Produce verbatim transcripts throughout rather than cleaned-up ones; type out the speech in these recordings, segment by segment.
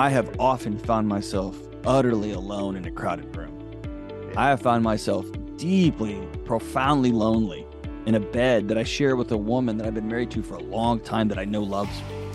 I have often found myself utterly alone in a crowded room. I have found myself deeply, profoundly lonely in a bed that I share with a woman that I've been married to for a long time that I know loves me.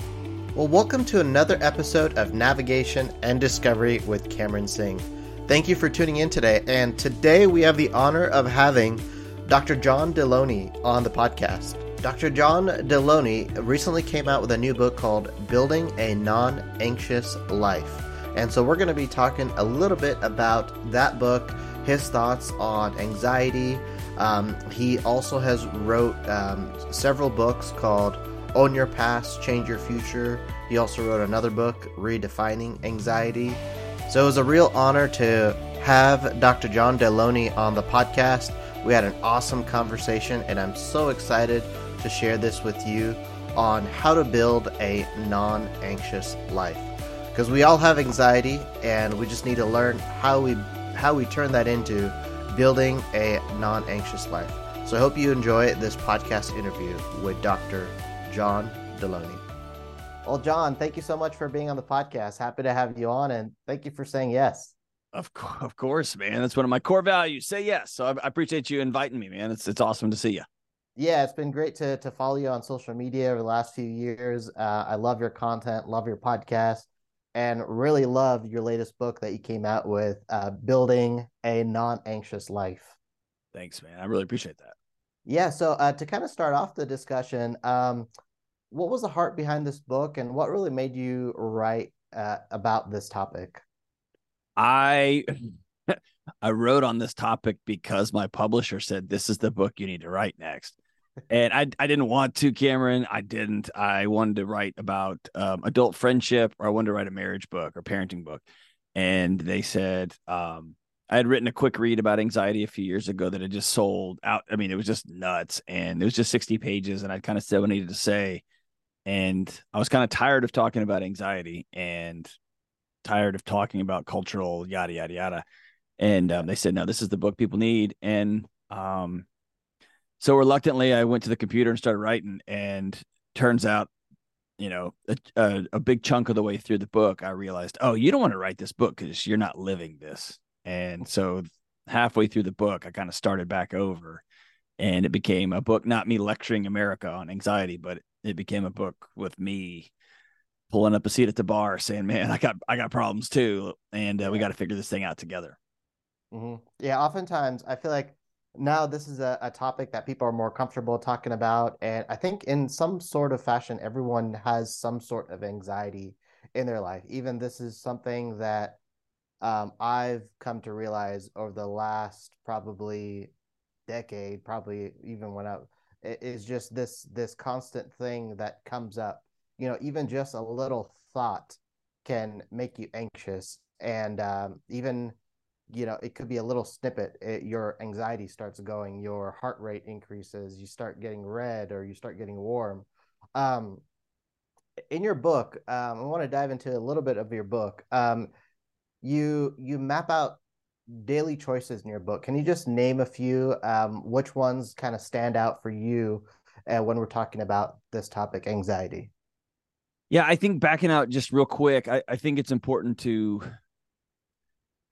Well, welcome to another episode of Navigation and Discovery with Cameron Singh. Thank you for tuning in today. And today we have the honor of having Doctor John Deloney on the podcast. Doctor John Deloney recently came out with a new book called Building a Non-Anxious Life. And so we're going to be talking a little bit about that book, his thoughts on anxiety. Um, he also has wrote um, several books called Own Your Past, Change Your Future. He also wrote another book, Redefining Anxiety. So it was a real honor to have Doctor John Deloney on the podcast. We had an awesome conversation, and I'm so excited to share this with you on how to build a non-anxious life. Because we all have anxiety, and we just need to learn how we how we turn that into building a non-anxious life. So I hope you enjoy this podcast interview with Doctor John Deloney. Well, John, thank you so much for being on the podcast. Happy to have you on, and thank you for saying yes. Of, co- of course, man. That's one of my core values. Say yes. So I, I appreciate you inviting me, man. It's it's awesome to see you. Yeah, it's been great to to follow you on social media over the last few years. Uh, I love your content, love your podcast, and really love your latest book that you came out with, uh, Building a Non-Anxious Life. Thanks, man. I really appreciate that. Yeah. So uh, to kind of start off the discussion, um, what was the heart behind this book, and what really made you write uh, about this topic? I I wrote on this topic because my publisher said, this is the book you need to write next. And I I didn't want to, Cameron. I didn't. I wanted to write about um, adult friendship, or I wanted to write a marriage book or parenting book. And they said, um, I had written a quick read about anxiety a few years ago that had just sold out. I mean, it was just nuts. And it was just sixty pages. And I kind of said what I needed to say. And I was kind of tired of talking about anxiety and tired of talking about cultural yada, yada, yada. And um, they said, no, this is the book people need. And um, so reluctantly, I went to the computer and started writing. And turns out, you know, a, a, a big chunk of the way through the book, I realized, oh, you don't want to write this book because you're not living this. And so halfway through the book, I kind of started back over. And it became a book, not me lecturing America on anxiety, but it became a book with me pulling up a seat at the bar saying, man, I got, I got problems too. And uh, we got to figure this thing out together. Mm-hmm. Yeah. Oftentimes I feel like now this is a, a topic that people are more comfortable talking about. And I think in some sort of fashion, everyone has some sort of anxiety in their life. Even this is something that um, I've come to realize over the last probably decade, probably even when I, it is just this, this constant thing that comes up. You know, even just a little thought can make you anxious. And um, even, you know, it could be a little snippet. It, your anxiety starts going, your heart rate increases, you start getting red or you start getting warm. Um, in your book, um, I want to dive into a little bit of your book. Um, you you map out daily choices in your book. Can you just name a few? Um, which ones kind of stand out for you uh, when we're talking about this topic, anxiety? Yeah, I think backing out just real quick, I, I think it's important to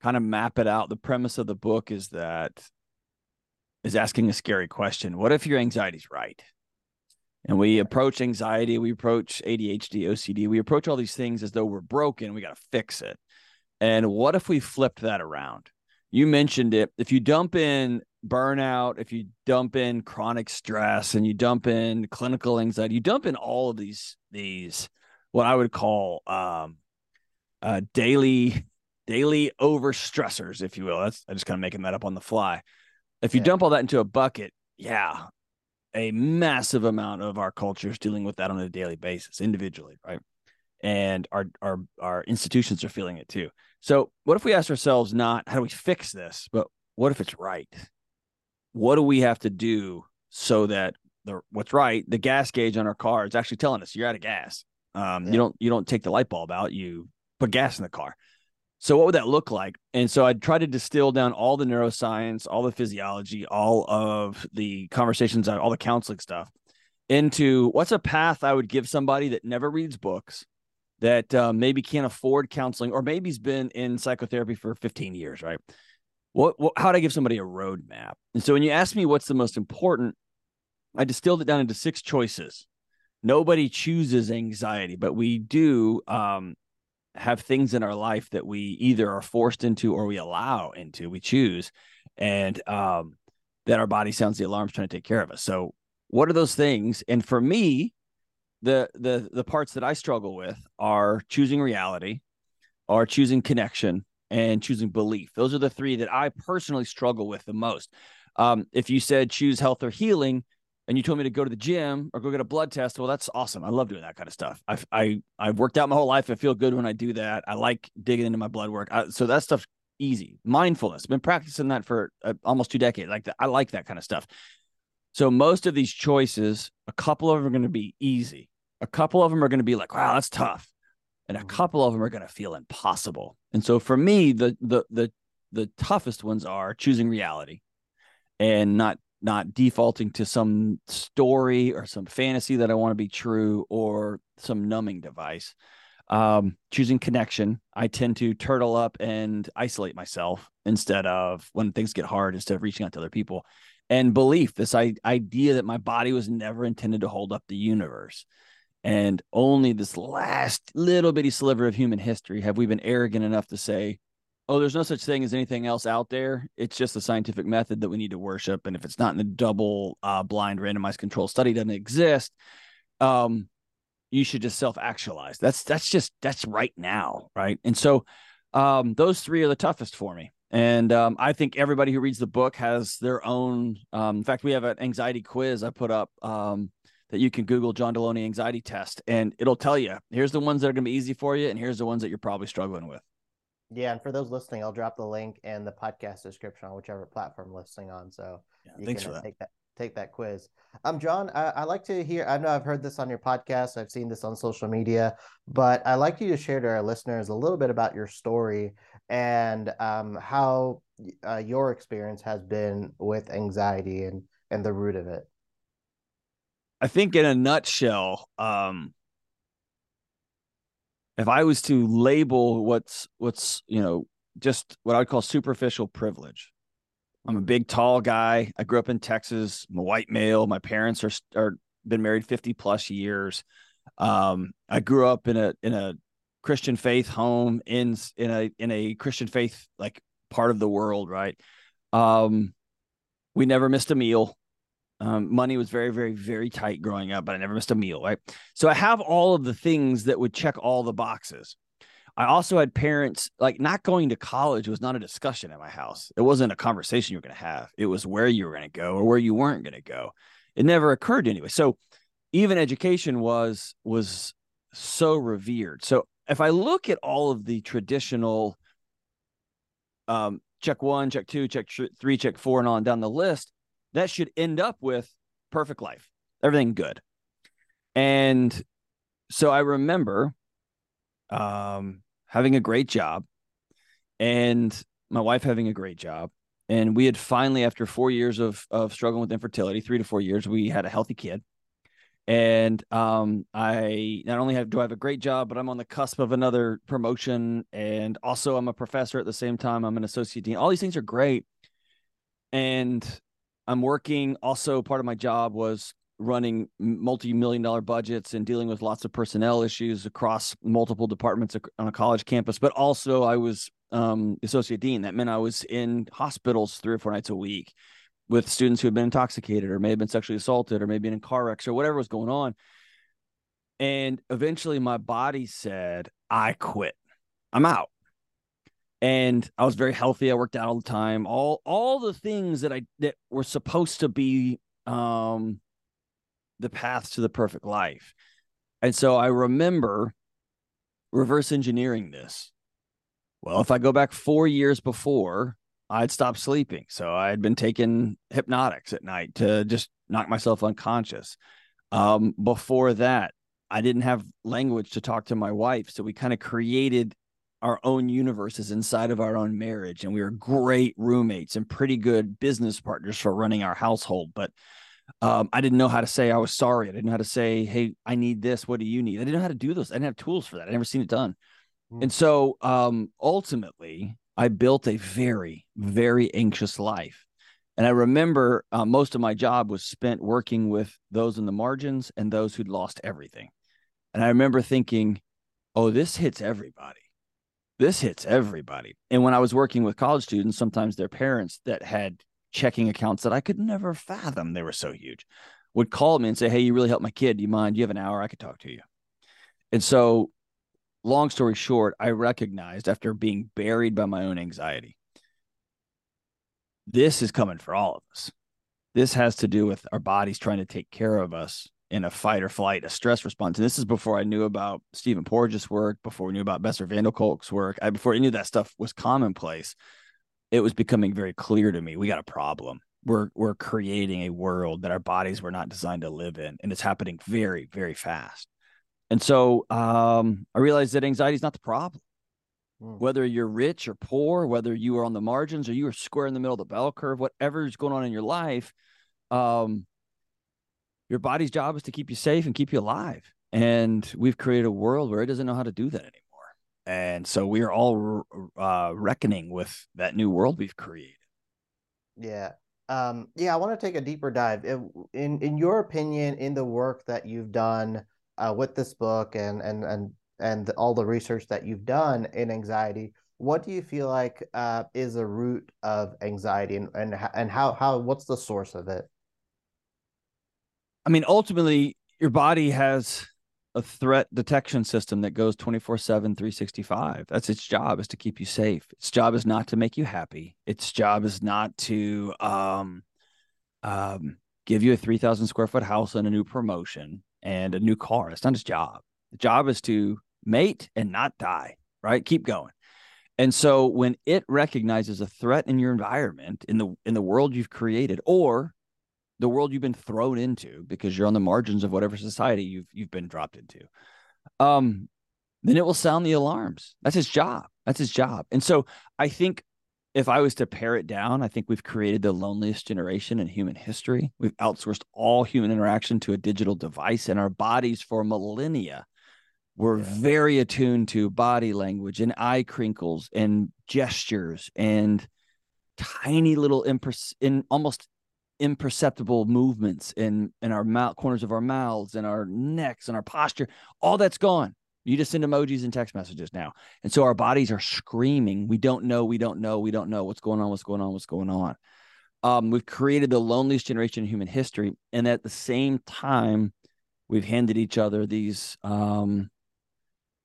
kind of map it out. The premise of the book is that is asking a scary question. What if your anxiety's right? And we approach anxiety, we approach A D H D, O C D, we approach all these things as though we're broken, we got to fix it. And what if we flipped that around? You mentioned it. If you dump in burnout, if you dump in chronic stress, and you dump in clinical anxiety, you dump in all of these these what I would call um, uh, daily daily overstressors, if you will. That's I'm just kind of making that up on the fly. If you yeah. dump all that into a bucket, yeah, a massive amount of our culture is dealing with that on a daily basis, individually, right? And our our our institutions are feeling it too. So what if we ask ourselves not how do we fix this, but what if it's right? What do we have to do so that the what's right, the gas gauge on our car is actually telling us you're out of gas. Um, yeah. You don't you don't take the light bulb out. You put gas in the car. So what would that look like? And so I tried to distill down all the neuroscience, all the physiology, all of the conversations, all the counseling stuff into what's a path I would give somebody that never reads books, that uh, maybe can't afford counseling, or maybe he's been in psychotherapy for fifteen years, right? What, what how do I give somebody a roadmap? And so when you ask me what's the most important, I distilled it down into six choices. Nobody chooses anxiety, but we do um, have things in our life that we either are forced into or we allow into, we choose, and um, that our body sounds the alarms trying to take care of us. So what are those things? And for me, the the the parts that I struggle with are choosing reality, are choosing connection, and choosing belief. Those are the three that I personally struggle with the most. Um, if you said choose health or healing, and you told me to go to the gym or go get a blood test, well, that's awesome. I love doing that kind of stuff. I've, I, I've worked out my whole life. I feel good when I do that. I like digging into my blood work. I, so that stuff's easy. Mindfulness. I've been practicing that for uh, almost two decades. Like the, I like that kind of stuff. So most of these choices, a couple of them are going to be easy. A couple of them are going to be like, wow, that's tough. And a couple of them are going to feel impossible. And so for me, the, the, the, the toughest ones are choosing reality and not not defaulting to some story or some fantasy that I want to be true or some numbing device. Um, choosing connection. I tend to turtle up and isolate myself instead of, when things get hard, instead of reaching out to other people. And belief, this I- idea that my body was never intended to hold up the universe. And only this last little bitty sliver of human history have we been arrogant enough to say, oh, there's no such thing as anything else out there. It's just the scientific method that we need to worship. And if it's not in the double uh, blind randomized control study, doesn't exist. Um, you should just self-actualize. That's, that's just, that's right now. Right. And so um, those three are the toughest for me. And um, I think everybody who reads the book has their own. Um, in fact, we have an anxiety quiz I put up um, that you can Google John Deloney anxiety test, and it'll tell you, here's the ones that are going to be easy for you. And here's the ones that you're probably struggling with. Yeah, and for those listening, I'll drop the link and the podcast description on whichever platform you're listening on. So yeah, you thanks can for that. Take that take that quiz. Um, John, I, I like to hear. I know I've heard this on your podcast. I've seen this on social media, but I like you to share to our listeners a little bit about your story and um, how uh, your experience has been with anxiety and and the root of it. I think, in a nutshell, um, if I was to label what's, what's, you know, just what I would call superficial privilege. I'm a big, tall guy. I grew up in Texas. I'm a white male. My parents are, are been married fifty plus years. Um, I grew up in a, in a Christian faith home in, in a, in a Christian faith, like part of the world. Right. Um, we never missed a meal. Um, money was very, very, very tight growing up, but I never missed a meal, right? So I have all of the things that would check all the boxes. I also had parents, like, not going to college was not a discussion at my house. It wasn't a conversation you were going to have. It was where you were going to go or where you weren't going to go. It never occurred anyway. So even education was, was so revered. So if I look at all of the traditional um, check one, check two, check tr- three, check four, and on down the list, that should end up with perfect life, everything good. And so I remember um, having a great job and my wife having a great job. And we had finally, after four years of of struggling with infertility, three to four years, we had a healthy kid. And um, I not only have, do I have a great job, but I'm on the cusp of another promotion. And also I'm a professor at the same time. I'm an associate dean. All these things are great. And I'm working. Also, part of my job was running multi-million dollar budgets and dealing with lots of personnel issues across multiple departments on a college campus. But also I was um, associate dean. That meant I was in hospitals three or four nights a week with students who had been intoxicated or may have been sexually assaulted or maybe in car wrecks or whatever was going on. And eventually my body said, I quit. I'm out. And I was very healthy. I worked out all the time. All all the things that I that were supposed to be um, the path to the perfect life. And so I remember reverse engineering this. Well, if I go back four years before, I'd stopped sleeping. So I had been taking hypnotics at night to just knock myself unconscious. Um, before that, I didn't have language to talk to my wife. So we kind of created our own universes inside of our own marriage. And we were great roommates and pretty good business partners for running our household. But Um, I didn't know how to say I was sorry. I didn't know how to say, hey, I need this. What do you need? I didn't know how to do this. I didn't have tools for that. I never seen it done. Mm. And so um, ultimately, I built a very, very anxious life. And I remember uh, most of my job was spent working with those in the margins and those who'd lost everything. And I remember thinking, oh, this hits everybody. This hits everybody. And when I was working with college students, sometimes their parents that had checking accounts that I could never fathom, they were so huge, would call me and say, hey, you really helped my kid. Do you mind? You have an hour. I could talk to you. And so long story short, I recognized after being buried by my own anxiety, this is coming for all of us. This has to do with our bodies trying to take care of us in a fight or flight, a stress response. And this is before I knew about Stephen Porges' work, before we knew about Besser Van der Kolk's work, I, before I knew that stuff was commonplace. It was becoming very clear to me. We got a problem. We're, we're creating a world that our bodies were not designed to live in. And it's happening very, very fast. And so um, I realized that anxiety is not the problem. Whether you're rich or poor, whether you are on the margins or you are square in the middle of the bell curve, whatever's going on in your life, um, your body's job is to keep you safe and keep you alive. And we've created a world where it doesn't know how to do that anymore. And so we are all uh, reckoning with that new world we've created. Yeah. Um, yeah. I want to take a deeper dive in, in your opinion, in the work that you've done uh, with this book and, and, and, and all the research that you've done in anxiety, what do you feel like uh, is the root of anxiety and, and, and how, how, what's the source of it? I mean, ultimately your body has a threat detection system that goes twenty-four seven, three sixty-five. That's its job, is to keep you safe. Its job is not to make you happy. Its job is not to um, um, give you a three thousand square foot house and a new promotion and a new car. That's not its job. The job is to mate and not die, right? Keep going. And so when it recognizes a threat in your environment, in the in the world you've created, or the world you've been thrown into because you're on the margins of whatever society you've you've been dropped into, um, then it will sound the alarms. That's its job. That's its job. And so I think if I was to pare it down, I think we've created the loneliest generation in human history. We've outsourced all human interaction to a digital device, and our bodies for millennia We're yeah. very attuned to body language and eye crinkles and gestures and tiny little imper- in almost imperceptible movements in, in our mouth, corners of our mouths and our necks and our posture. All that's gone. You just send emojis and text messages now. And so our bodies are screaming, we don't know, we don't know, we don't know what's going on, what's going on, what's going on. Um, we've created the loneliest generation in human history. And at the same time, we've handed each other these... Um,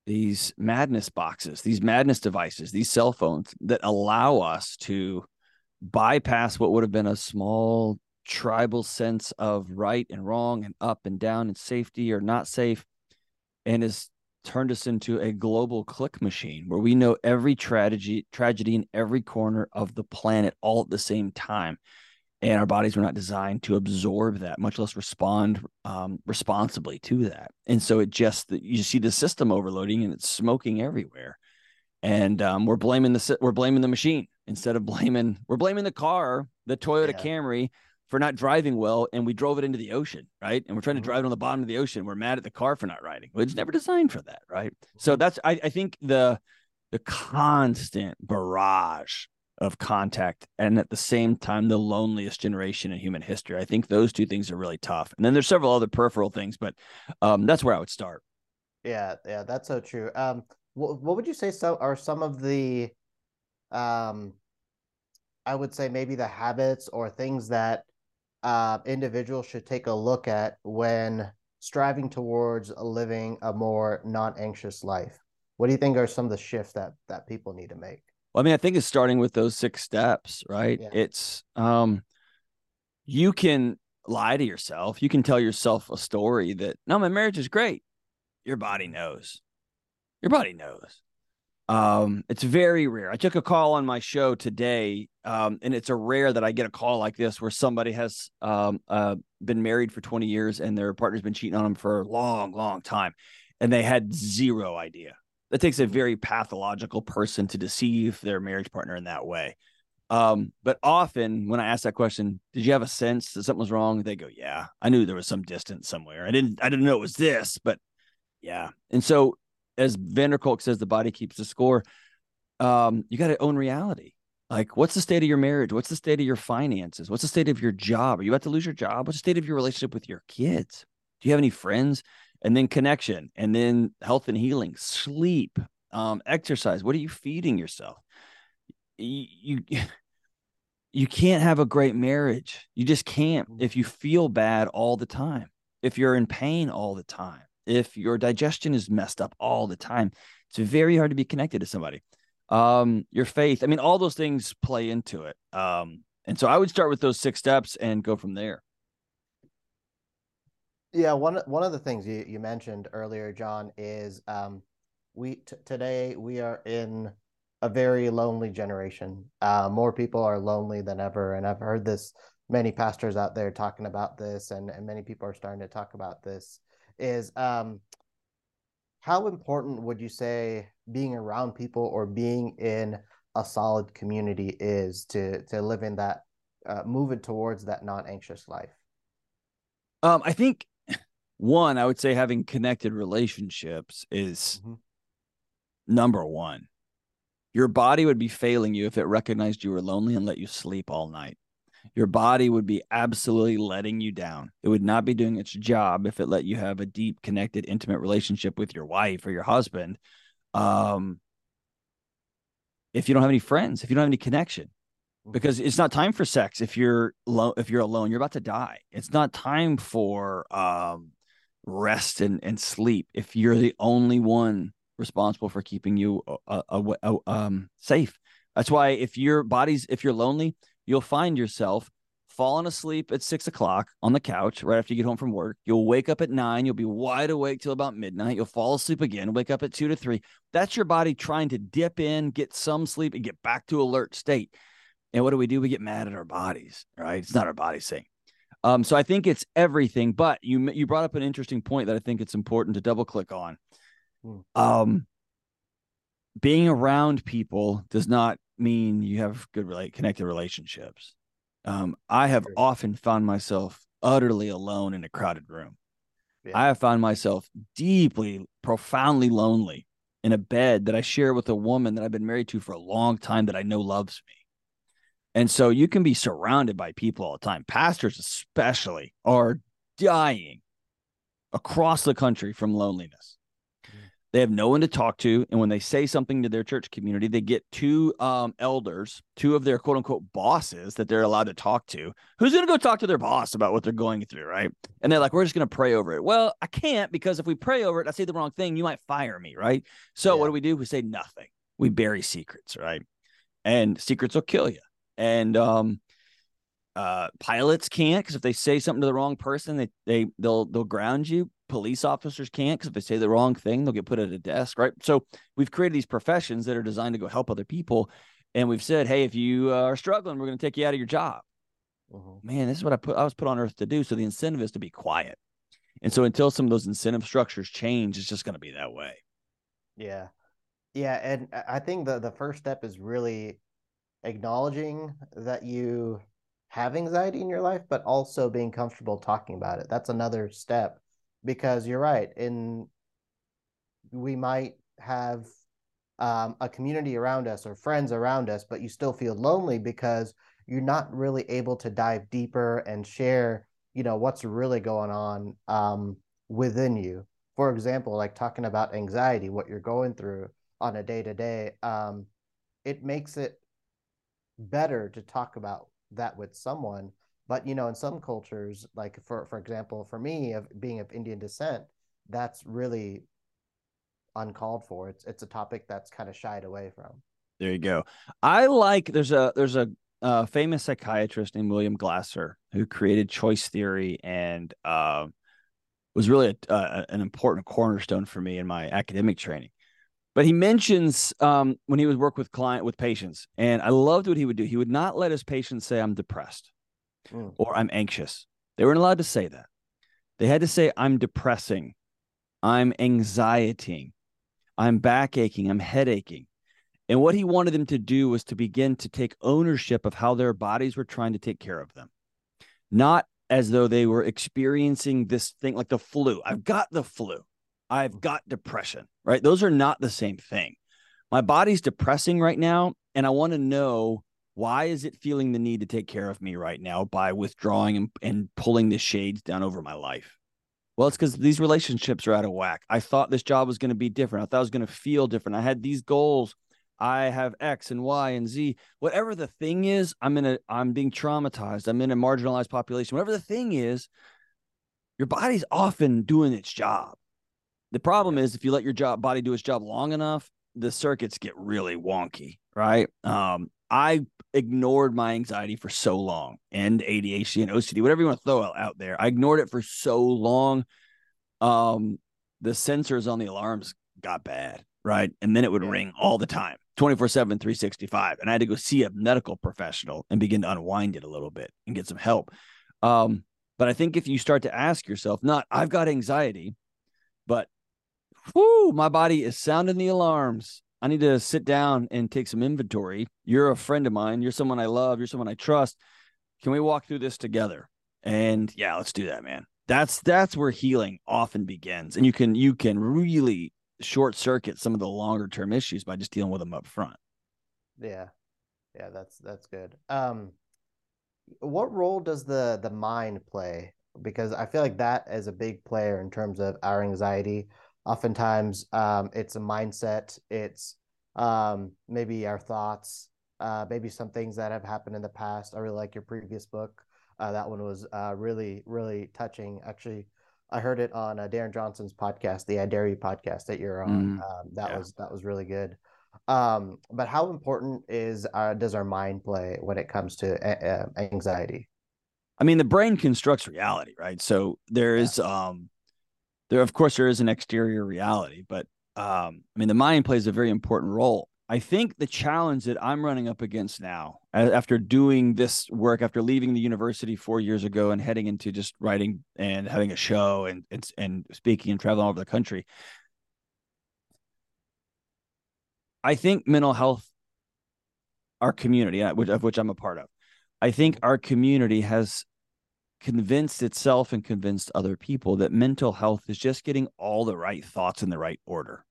these madness boxes, these madness devices, these cell phones that allow us to bypass what would have been a small tribal sense of right and wrong and up and down and safety or not safe, and has turned us into a global click machine where we know every tragedy, tragedy in every corner of the planet all at the same time. And our bodies were not designed to absorb that, much less respond um, responsibly to that. And so it just, you see the system overloading and it's smoking everywhere. And um, we're blaming the we're blaming the machine instead of blaming we're blaming the car, the Toyota yeah. Camry, for not driving well, and we drove it into the ocean, right? And we're trying mm-hmm. to drive it on the bottom of the ocean. We're mad at the car for not riding. Well, it's never designed for that, right? So that's I, I think the the constant barrage of contact, and at the same time, the loneliest generation in human history. I think those two things are really tough. And then there's several other peripheral things, but um, that's where I would start. Yeah, yeah, that's so true. Um, what, what would you say so are some of the, um, I would say maybe the habits or things that uh, individuals should take a look at when striving towards living a more non-anxious life? What do you think are some of the shifts that that people need to make? Well, I mean, I think it's starting with those six steps, right? Yeah. It's um, you can lie to yourself. You can tell yourself a story that, no, my marriage is great. Your body knows. Your body knows. Um, it's very rare. I took a call on my show today, um, and it's a rare that I get a call like this where somebody has um, uh, been married for twenty years and their partner's been cheating on them for a long, long time, and they had zero idea. That takes a very pathological person to deceive their marriage partner in that way. Um, but often when I ask that question, did you have a sense that something was wrong? They go, yeah, I knew there was some distance somewhere. I didn't, I didn't know it was this, but yeah. And so as Vanderkolk says, the body keeps the score. Um, you got to own reality. Like, what's the state of your marriage? What's the state of your finances? What's the state of your job? Are you about to lose your job? What's the state of your relationship with your kids? Do you have any friends? And then connection, and then health and healing, sleep, um, exercise. What are you feeding yourself? You, you you can't have a great marriage. You just can't. If you feel bad all the time, if you're in pain all the time, if your digestion is messed up all the time, it's very hard to be connected to somebody. Um, your faith. I mean, all those things play into it. Um, and so I would start with those six steps and go from there. Yeah. One, one of the things you, you mentioned earlier, John, is um, we t- today we are in a very lonely generation. Uh, more people are lonely than ever. And I've heard this, many pastors out there talking about this, and, and many people are starting to talk about this, is um, how important would you say being around people or being in a solid community is to, to live in that, uh, moving towards that non-anxious life? Um, I think one, I would say having connected relationships is mm-hmm. number one. Your body would be failing you if it recognized you were lonely and let you sleep all night. Your body would be absolutely letting you down. It would not be doing its job if it let you have a deep, connected, intimate relationship with your wife or your husband. Um, if you don't have any friends, if you don't have any connection, because it's not time for sex. If you're lo- if you're alone, you're about to die. It's not time for um, rest and, and sleep. If you're the only one responsible for keeping you uh, uh, uh, um, safe. That's why if your body's, if you're lonely, you'll find yourself falling asleep at six o'clock on the couch right after you get home from work. You'll wake up at nine. You'll be wide awake till about midnight. You'll fall asleep again, wake up at two to three. That's your body trying to dip in, get some sleep, and get back to alert state. And what do we do? We get mad at our bodies, right? It's not our body saying. Um, so I think it's everything, but you, you brought up an interesting point that I think it's important to double click on. Um, being around people does not mean you have good relate connected relationships. Um, I have often found myself utterly alone in a crowded room. Yeah. I have found myself deeply, profoundly lonely in a bed that I share with a woman that I've been married to for a long time that I know loves me. And so you can be surrounded by people all the time. Pastors especially are dying across the country from loneliness. They have no one to talk to. And when they say something to their church community, they get two um, elders, two of their quote unquote bosses that they're allowed to talk to. Who's going to go talk to their boss about what they're going through, right? And they're like, we're just going to pray over it. Well, I can't, because if we pray over it, I say the wrong thing, you might fire me, right? So yeah. What do we do? We say nothing. We bury secrets, right? And secrets will kill you. And um, uh, pilots can't, because if they say something to the wrong person, they, they, they'll, they'll ground you. Police officers can't, because if they say the wrong thing, they'll get put at a desk, right? So we've created these professions that are designed to go help other people. And we've said, hey, if you are struggling, we're going to take you out of your job. Uh-huh. Man, this is what I put. I was put on earth to do. So the incentive is to be quiet. And so until some of those incentive structures change, it's just going to be that way. Yeah. Yeah. And I think the, the first step is really acknowledging that you have anxiety in your life, but also being comfortable talking about it. That's another step. Because you're right, in we might have um, a community around us or friends around us, but you still feel lonely because you're not really able to dive deeper and share, you know, what's really going on um, within you. For example, like talking about anxiety, what you're going through on a day-to-day, um, it makes it better to talk about that with someone. But, you know, in some cultures, like, for, for example, for me, of being of Indian descent, that's really uncalled for. It's it's a topic that's kind of shied away from. There you go. I like there's a there's a, a famous psychiatrist named William Glasser who created choice theory, and uh, was really a, a, an important cornerstone for me in my academic training. But he mentions um, when he would work with client with patients, and I loved what he would do. He would not let his patients say, I'm depressed. Mm. Or I'm anxious. They weren't allowed to say that. They had to say, I'm depressing. I'm anxietying. I'm back aching. I'm head aching. And what he wanted them to do was to begin to take ownership of how their bodies were trying to take care of them, not as though they were experiencing this thing like the flu. I've got the flu. I've got depression, right? Those are not the same thing. My body's depressing right now, and I want to know, why is it feeling the need to take care of me right now by withdrawing and, and pulling the shades down over my life? Well, it's because these relationships are out of whack. I thought this job was going to be different. I thought I was going to feel different. I had these goals. I have X and Y and Z. Whatever the thing is, I'm in a, I'm being traumatized. I'm in a marginalized population. Whatever the thing is, your body's often doing its job. The problem is if you let your job body do its job long enough, the circuits get really wonky, right? Um, I ignored my anxiety for so long, and A D H D and O C D, whatever you want to throw out there. I ignored it for so long. Um, the sensors on the alarms got bad, right? And then it would yeah. ring all the time, twenty-four seven, three sixty-five. And I had to go see a medical professional and begin to unwind it a little bit and get some help. Um, but I think if you start to ask yourself, not I've got anxiety, but whoo, my body is sounding the alarms. I need to sit down and take some inventory. You're a friend of mine. You're someone I love. You're someone I trust. Can we walk through this together? And yeah, let's do that, man. That's that's where healing often begins. And you can you can really short circuit some of the longer term issues by just dealing with them up front. Yeah. Yeah, that's that's good. Um, what role does the the mind play? Because I feel like that is a big player in terms of our anxiety. Oftentimes, um, it's a mindset. It's um, maybe our thoughts, uh, maybe some things that have happened in the past. I really like your previous book. Uh, that one was uh, really, really touching. Actually, I heard it on uh, Darren Johnson's podcast, the I Dare You podcast that you're on. Mm, um, that yeah. was that was really good. Um, but how important is our, does our mind play when it comes to a- a- anxiety? I mean, the brain constructs reality, right? So there is, yeah. um, there, of course, there is an exterior reality, but um, I mean, the mind plays a very important role. I think the challenge that I'm running up against now, after doing this work, after leaving the university four years ago and heading into just writing and having a show and and, and speaking and traveling all over the country, I think mental health, our community, of which I'm a part of, I think our community has convinced itself and convinced other people that mental health is just getting all the right thoughts in the right order,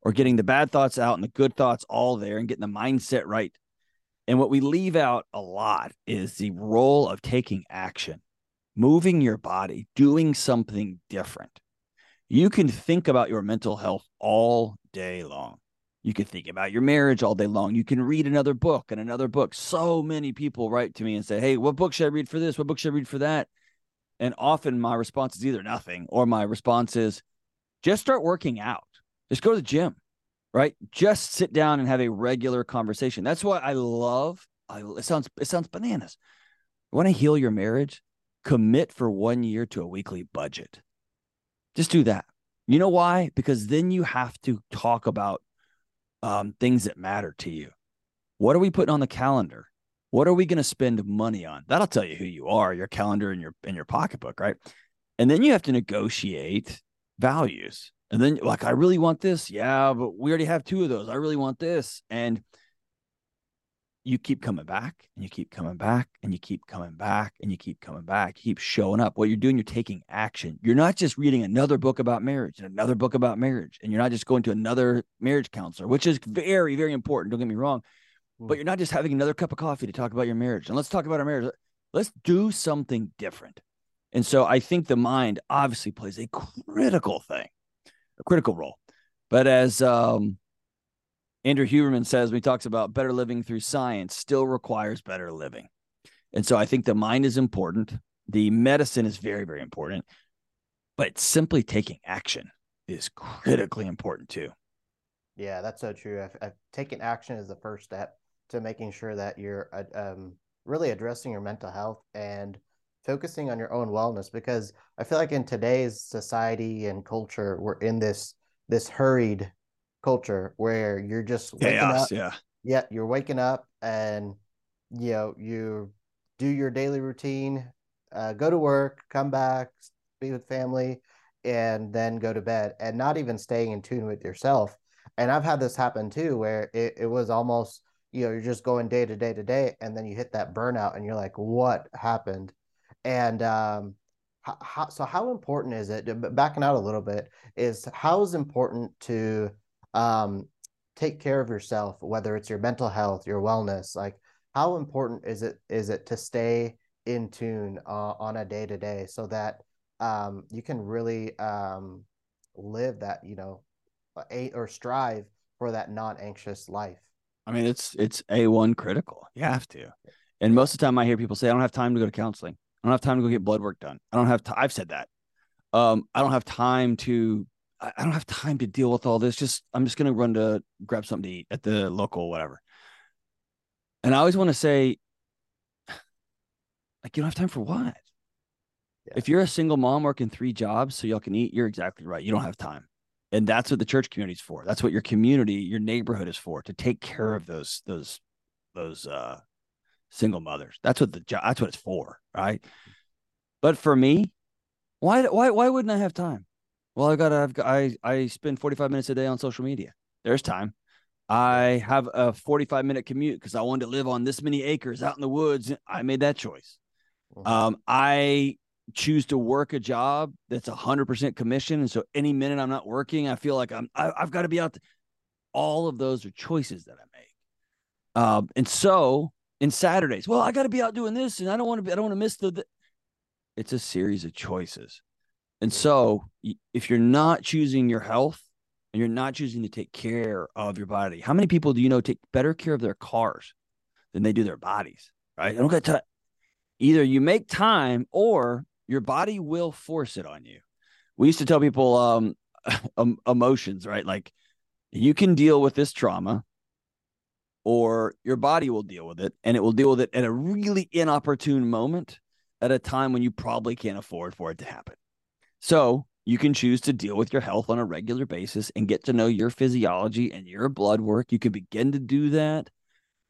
or getting the bad thoughts out and the good thoughts all there and getting the mindset right. And what we leave out a lot is the role of taking action, moving your body, doing something different. You can think about your mental health all day long. You can think about your marriage all day long. You can read another book and another book. So many people write to me and say, hey, what book should I read for this? What book should I read for that? And often my response is either nothing, or my response is just start working out. Just go to the gym, right? Just sit down and have a regular conversation. That's why I love, I, it sounds, it sounds bananas. Want to heal your marriage? Commit for one year to a weekly budget. Just do that. You know why? Because then you have to talk about Um, things that matter to you. What are we putting on the calendar? What are we going to spend money on? That'll tell you who you are, your calendar and your and your pocketbook, right? And then you have to negotiate values. And then, like, I really want this. Yeah, but we already have two of those. I really want this. And you keep coming back and you keep coming back and you keep coming back and you keep coming back. You keep showing up. What you're doing, you're taking action. You're not just reading another book about marriage and another book about marriage. And you're not just going to another marriage counselor, which is very, very important. Don't get me wrong. But you're not just having another cup of coffee to talk about your marriage. And let's talk about our marriage. Let's do something different. And so I think the mind obviously plays a critical thing, a critical role. But as, um, Andrew Huberman says, when he talks about better living through science, still requires better living. And so I think the mind is important. The medicine is very, very important. But simply taking action is critically important too. Yeah, that's so true. I've, I've taken action is the first step to making sure that you're um, really addressing your mental health and focusing on your own wellness. Because I feel like in today's society and culture, we're in this this hurried culture where you're just waking Chaos, up, yeah yeah you're waking up and you know you do your daily routine, uh go to work, come back, be with family, and then go to bed, and not even staying in tune with yourself. And I've had this happen too, where it, it was almost, you know, you're just going day to day to day, and then you hit that burnout and you're like, what happened? And um, how, so how important is it, backing out a little bit, is how is important to um, take care of yourself, whether it's your mental health, your wellness, like how important is it, is it to stay in tune uh, on a day to day so that um, you can really um, live that, you know, a, or strive for that non-anxious life? I mean, it's it's A one critical. You have to. And most of the time I hear people say, I don't have time to go to counseling. I don't have time to go get blood work done. I don't have time. I've said that. Um, I don't have time to, I don't have time to deal with all this. Just, I'm just going to run to grab something to eat at the local, whatever. And I always want to say, like, you don't have time for what? Yeah. If you're a single mom working three jobs so y'all can eat, you're exactly right. You don't have time. And that's what the church community is for. That's what your community, your neighborhood is for, to take care of those, those, those, uh, single mothers. That's what the job, that's what it's for, right? But for me, why, why, why wouldn't I have time? Well, I gotta, I've got, I, I spend forty-five minutes a day on social media. There's time. I have a forty-five minute commute because I wanted to live on this many acres out in the woods. I made that choice. Mm-hmm. Um, I choose to work a job that's a hundred percent commission. And so any minute I'm not working, I feel like I'm, I, I've got to be out there. All of those are choices that I make. Um, and so, and Saturdays, well, I got to be out doing this, and I don't want to be, I don't want to miss the, the, it's a series of choices. And so if you're not choosing your health and you're not choosing to take care of your body, how many people do you know take better care of their cars than they do their bodies, right? I don't got to, either you make time or your body will force it on you. We used to tell people um, um emotions, right? Like, you can deal with this trauma, or your body will deal with it, and it will deal with it at a really inopportune moment at a time when you probably can't afford for it to happen. So you can choose to deal with your health on a regular basis and get to know your physiology and your blood work. You can begin to do that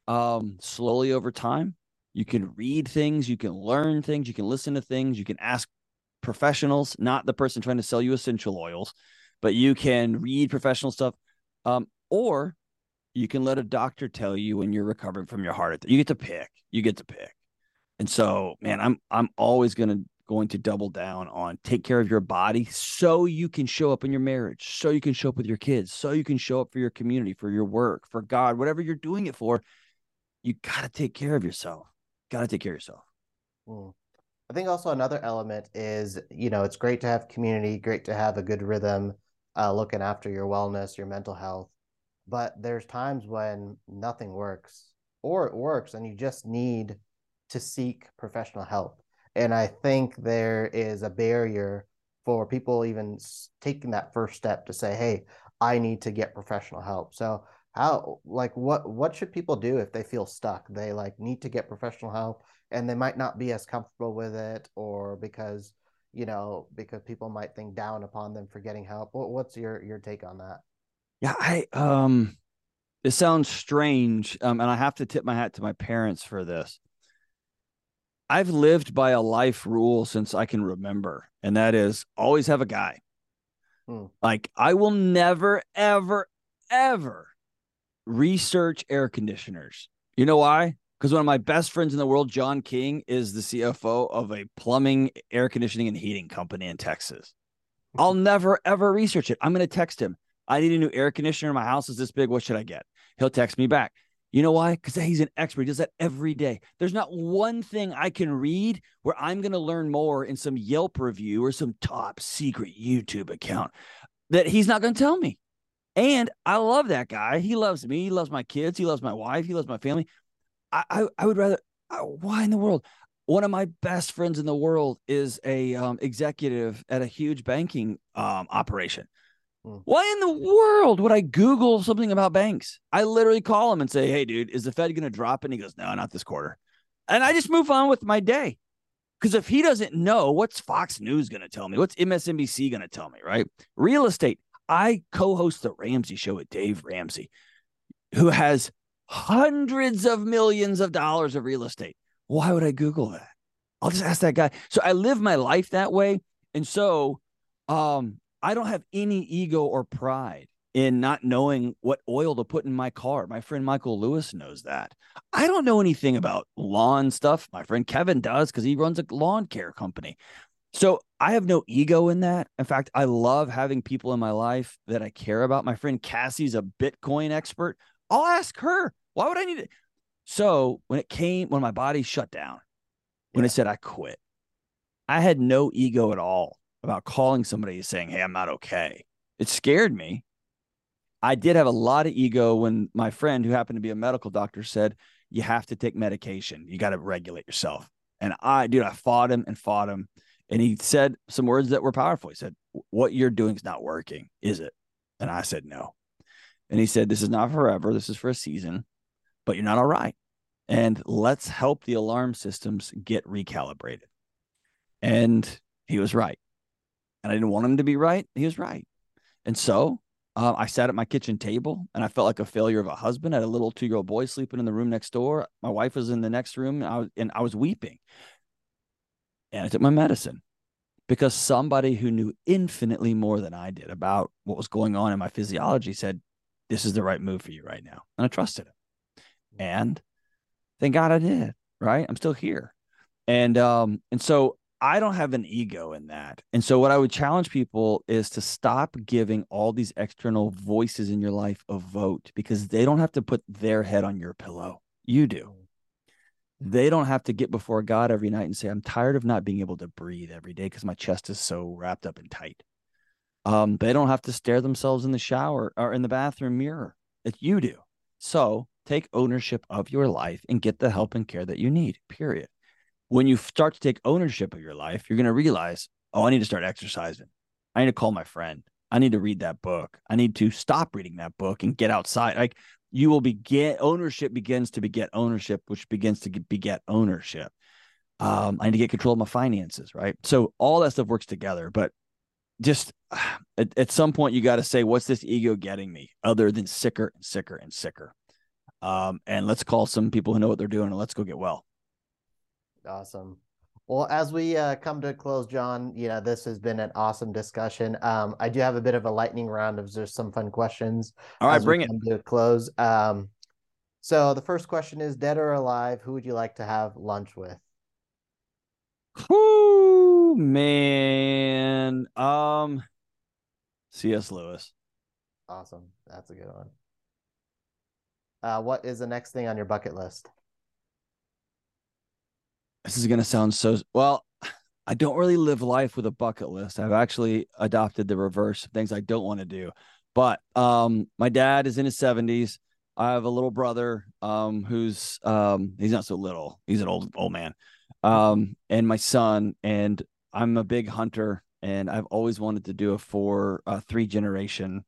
um, slowly over time. You can read things. You can learn things. You can listen to things. You can ask professionals, not the person trying to sell you essential oils, but you can read professional stuff, um, or you can let a doctor tell you when you're recovering from your heart attack. You get to pick. You get to pick. And so, man, I'm I'm always gonna going to double down on take care of your body so you can show up in your marriage, so you can show up with your kids, so you can show up for your community, for your work, for God, whatever you're doing it for. You gotta take care of yourself. Gotta take care of yourself. Mm. I think also another element is, you know, it's great to have community, great to have a good rhythm, uh, looking after your wellness, your mental health. But there's times when nothing works, or it works and you just need to seek professional help. And I think there is a barrier for people even taking that first step to say, hey, I need to get professional help. So how, like, what, what should people do if they feel stuck? They like need to get professional help and they might not be as comfortable with it, or because, you know, because people might think down upon them for getting help. What's your, your take on that? Yeah, I, um, it sounds strange. Um, and I have to tip my hat to my parents for this. I've lived by a life rule since I can remember, and that is always have a guy. Hmm. Like, I will never, ever, ever research air conditioners. You know why? Because one of my best friends in the world, John King, is the C F O of a plumbing, air conditioning, and heating company in Texas. I'll never, ever research it. I'm going to text him. I need a new air conditioner. My house is this big. What should I get? He'll text me back. You know why? Because he's an expert. He does that every day. There's not one thing I can read where I'm going to learn more in some Yelp review or some top secret YouTube account that he's not going to tell me. And I love that guy. He loves me. He loves my kids. He loves my wife. He loves my family. I, I, I would rather, I, why in the world? One of my best friends in the world is a um, executive at a huge banking um, operation. Why in the world would I Google something about banks? I literally call him and say, hey, dude, is the Fed going to drop? And he goes, no, not this quarter. And I just move on with my day. Because if he doesn't know, what's Fox News going to tell me? What's M S N B C going to tell me, right? Real estate. I co-host the Ramsey Show with Dave Ramsey, who has hundreds of millions of dollars of real estate. Why would I Google that? I'll just ask that guy. So I live my life that way. And so, um, I don't have any ego or pride in not knowing what oil to put in my car. My friend Michael Lewis knows that. I don't know anything about lawn stuff. My friend Kevin does because he runs a lawn care company. So I have no ego in that. In fact, I love having people in my life that I care about. My friend Cassie's a Bitcoin expert. I'll ask her, why would I need it? So when it came, when my body shut down, when yeah. it said I quit, I had no ego at all about calling somebody and saying, hey, I'm not okay. It scared me. I did have a lot of ego when my friend, who happened to be a medical doctor, said, you have to take medication. You got to regulate yourself. And I, dude, I fought him and fought him. And he said some words that were powerful. He said, what you're doing is not working, is it? And I said, no. And he said, this is not forever. This is for a season, but you're not all right. And let's help the alarm systems get recalibrated. And he was right. And I didn't want him to be right. He was right. And so Uh, I sat at my kitchen table and I felt like a failure of a husband. I had a little two-year-old boy sleeping in the room next door. My wife was in the next room, and I was, and I was weeping. And I took my medicine because somebody who knew infinitely more than I did about what was going on in my physiology said, this is the right move for you right now. And I trusted it. And thank God I did, right? I'm still here. And um, and so I don't have an ego in that. And so what I would challenge people is to stop giving all these external voices in your life a vote, because they don't have to put their head on your pillow. You do. They don't have to get before God every night and say, I'm tired of not being able to breathe every day because my chest is so wrapped up and tight. Um, they don't have to stare themselves in the shower or in the bathroom mirror. It's you do. So take ownership of your life and get the help and care that you need, period. When you start to take ownership of your life, you're going to realize, oh, I need to start exercising. I need to call my friend. I need to read that book. I need to stop reading that book and get outside. Like you will begin, ownership begins to beget ownership, which begins to beget ownership. Um, I need to get control of my finances, right? So all that stuff works together. But just at, at some point, you got to say, what's this ego getting me other than sicker and sicker and sicker? Um, and let's call some people who know what they're doing and let's go get well. Awesome. Well, as we uh, come to a close, John, you know, this has been an awesome discussion. Um, I do have a bit of a lightning round of just some fun questions. All right, bring it to a close. Um, so the first question is, dead or alive, who would you like to have lunch with? Ooh, man. Um, C S Lewis. Awesome. That's a good one. Uh, what is the next thing on your bucket list? This is going to sound so, well, I don't really live life with a bucket list. I've actually adopted the reverse of things I don't want to do. But um, my dad is in his seventies. I have a little brother um, who's, um, he's not so little. He's an old, old man. Um, and my son, and I'm a big hunter, and I've always wanted to do a four, uh, three generation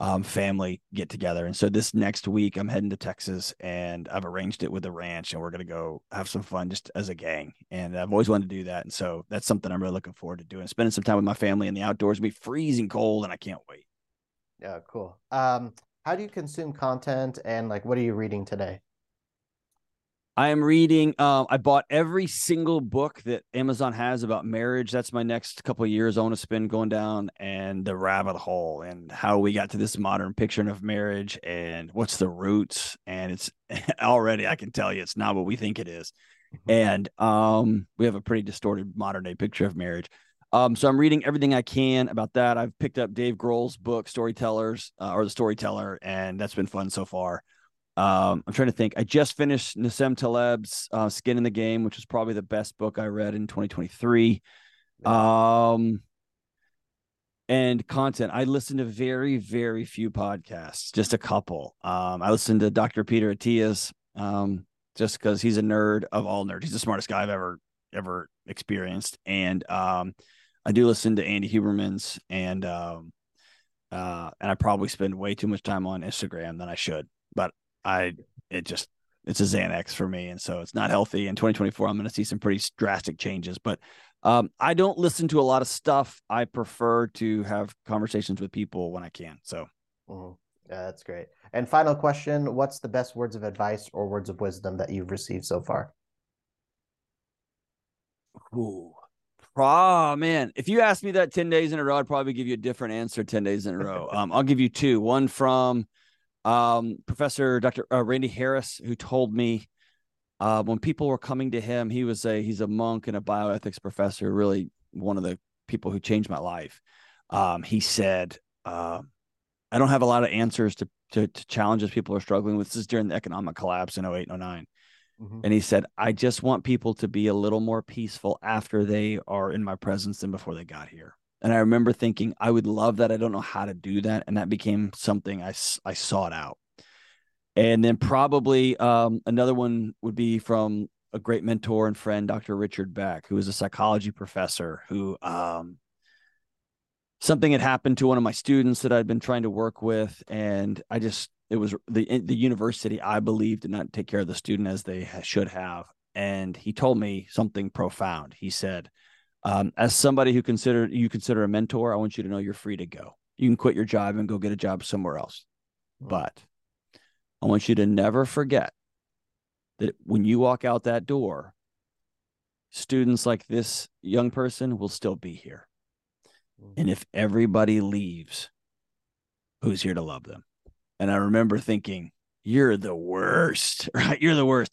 um, family get together. And so this next week I'm heading to Texas, and I've arranged it with the ranch, and we're going to go have some fun just as a gang. And I've always wanted to do that. And so that's something I'm really looking forward to doing, spending some time with my family in the outdoors. It'll be freezing cold, and I can't wait. Yeah. Cool. Um, how do you consume content, and like, what are you reading today? I am reading, um, I bought every single book that Amazon has about marriage. That's my next couple of years. I want to spend going down and the rabbit hole and how we got to this modern picture of marriage and what's the roots. And it's already, I can tell you, it's not what we think it is. Mm-hmm. And um, we have a pretty distorted modern day picture of marriage. Um, so I'm reading everything I can about that. I've picked up Dave Grohl's book, Storytellers, uh, or The Storyteller, and that's been fun so far. Um, I'm trying to think. I just finished Nassim Taleb's uh, Skin in the Game, which is probably the best book I read in twenty twenty-three. Um, and content. I listen to very, very few podcasts, just a couple. Um, I listened to Doctor Peter Attia's um, just because he's a nerd of all nerds. He's the smartest guy I've ever, ever experienced. And um, I do listen to Andy Huberman's, and, um, uh, and I probably spend way too much time on Instagram than I should, but I, it just, it's a Xanax for me. And so it's not healthy. In twenty twenty-four, I'm going to see some pretty drastic changes, but um, I don't listen to a lot of stuff. I prefer to have conversations with people when I can. So mm-hmm. Yeah, that's great. And final question, what's the best words of advice or words of wisdom that you've received so far? Ooh, Oh, man. If you asked me that ten days in a row, I'd probably give you a different answer ten days in a row. Um, I'll give you two. One from um, Professor Doctor Uh, Randy Harris, who told me uh, when people were coming to him, he was a he's a monk and a bioethics professor, really one of the people who changed my life. Um, he said, uh, I don't have a lot of answers to, to, to challenges people are struggling with. This is during the economic collapse in oh eight and oh nine. Mm-hmm. And he said, I just want people to be a little more peaceful after they are in my presence than before they got here. And I remember thinking, I would love that. I don't know how to do that. And that became something I, I sought out. And then probably um, another one would be from a great mentor and friend, Doctor Richard Beck, who is a psychology professor who um, something had happened to one of my students that I'd been trying to work with. And I just It was the the university, I believe, did not take care of the student as they ha should have. And he told me something profound. He said, um, as somebody who consider you consider a mentor, I want you to know you're free to go. You can quit your job and go get a job somewhere else. Mm-hmm. But I want you to never forget that when you walk out that door, students like this young person will still be here. Mm-hmm. And if everybody leaves, who's here to love them? And I remember thinking, you're the worst, right? You're the worst.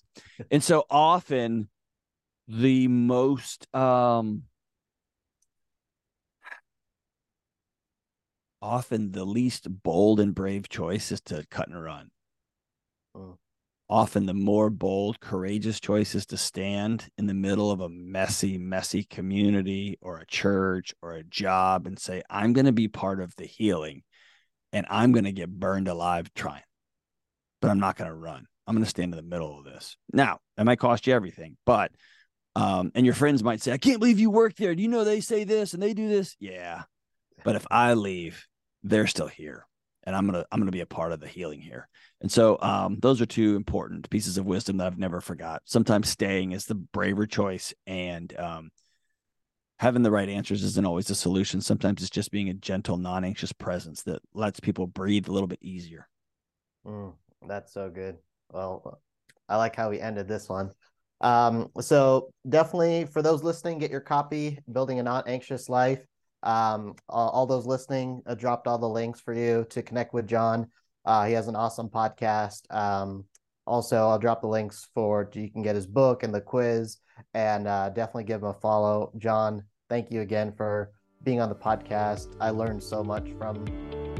And so often the most, um, often the least bold and brave choice is to cut and run. Oh. Often the more bold, courageous choice is to stand in the middle of a messy, messy community or a church or a job and say, I'm going to be part of the healing. And I'm going to get burned alive trying, but I'm not going to run. I'm going to stand in the middle of this. Now, it might cost you everything, but, um, and your friends might say, I can't believe you work there. Do you know they say this and they do this? Yeah. But if I leave, they're still here and I'm going to, I'm going to be a part of the healing here. And so, um, those are two important pieces of wisdom that I've never forgot. Sometimes staying is the braver choice and, um, having the right answers isn't always the solution. Sometimes it's just being a gentle, non-anxious presence that lets people breathe a little bit easier. Mm, that's so good. Well, I like how we ended this one. Um, so definitely for those listening, get your copy, Building a Non-Anxious Life. Um, all, all those listening uh, dropped all the links for you to connect with John. Uh, he has an awesome podcast. Um, also, I'll drop the links for, you can get his book and the quiz. And uh, definitely give him a follow. John, thank you again for being on the podcast. I learned so much from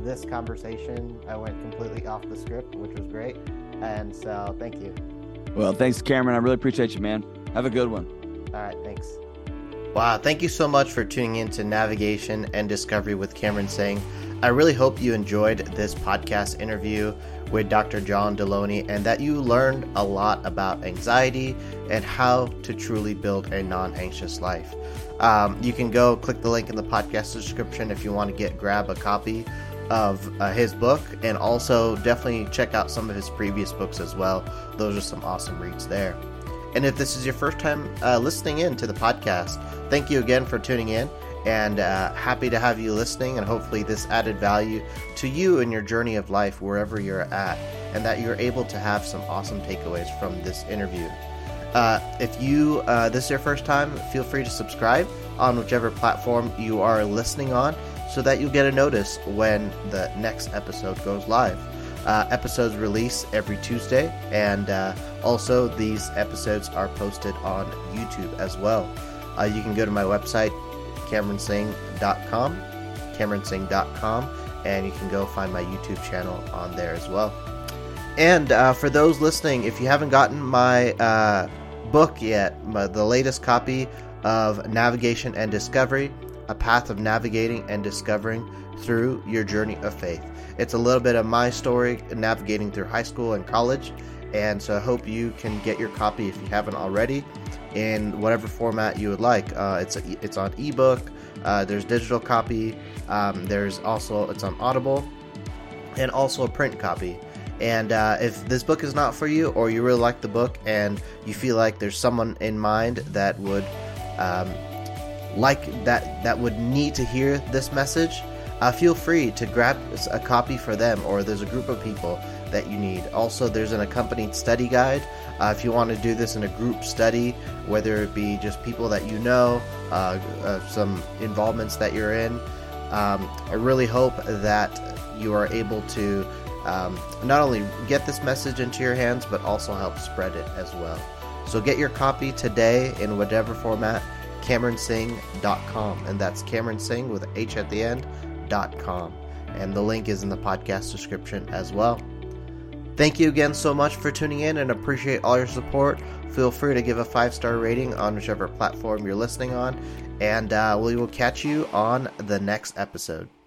this conversation. I went completely off the script, which was great. And so thank you. Well, thanks, Cameron. I really appreciate you, man. Have a good one. All right. Thanks. Wow. Thank you so much for tuning in to Navigation and Discovery with Cameron Singh. I really hope you enjoyed this podcast interview with Doctor John Deloney and that you learned a lot about anxiety and how to truly build a non-anxious life. Um, you can go click the link in the podcast description if you want to get grab a copy of uh, his book, and also definitely check out some of his previous books as well. Those are some awesome reads there. And if this is your first time uh, listening in to the podcast, thank you again for tuning in. And uh, happy to have you listening, and hopefully this added value to you in your journey of life wherever you're at, and that you're able to have some awesome takeaways from this interview. Uh, if you uh, this is your first time, feel free to subscribe on whichever platform you are listening on so that you'll get a notice when the next episode goes live. Uh, episodes release every Tuesday, and uh, also these episodes are posted on YouTube as well. Uh, you can go to my website, Cameron Singh dot com, Cameron Singh dot com, and you can go find my YouTube channel on there as well. And uh, for those listening, if you haven't gotten my uh, book yet, my, the latest copy of Navigation and Discovery, A Path of Navigating and Discovering Through Your Journey of Faith. It's a little bit of my story navigating through high school and college, and so I hope you can get your copy if you haven't already, in whatever format you would like. Uh, it's a, it's on ebook. Uh, there's digital copy. Um, there's also it's on Audible, and also a print copy. And uh, if this book is not for you, or you really like the book, and you feel like there's someone in mind that would um, like that that would need to hear this message, uh, feel free to grab a copy for them, or there's a group of people that you need. Also, there's an accompanied study guide. Uh, if you want to do this in a group study, whether it be just people that you know, uh, uh, some involvements that you're in, um, I really hope that you are able to um, not only get this message into your hands, but also help spread it as well. So get your copy today in whatever format, Cameron Singh dot com, and that's Cameron Singh with H at the end, .com, and the link is in the podcast description as well. Thank you again so much for tuning in and appreciate all your support. Feel free to give a five-star rating on whichever platform you're listening on, and uh, we will catch you on the next episode.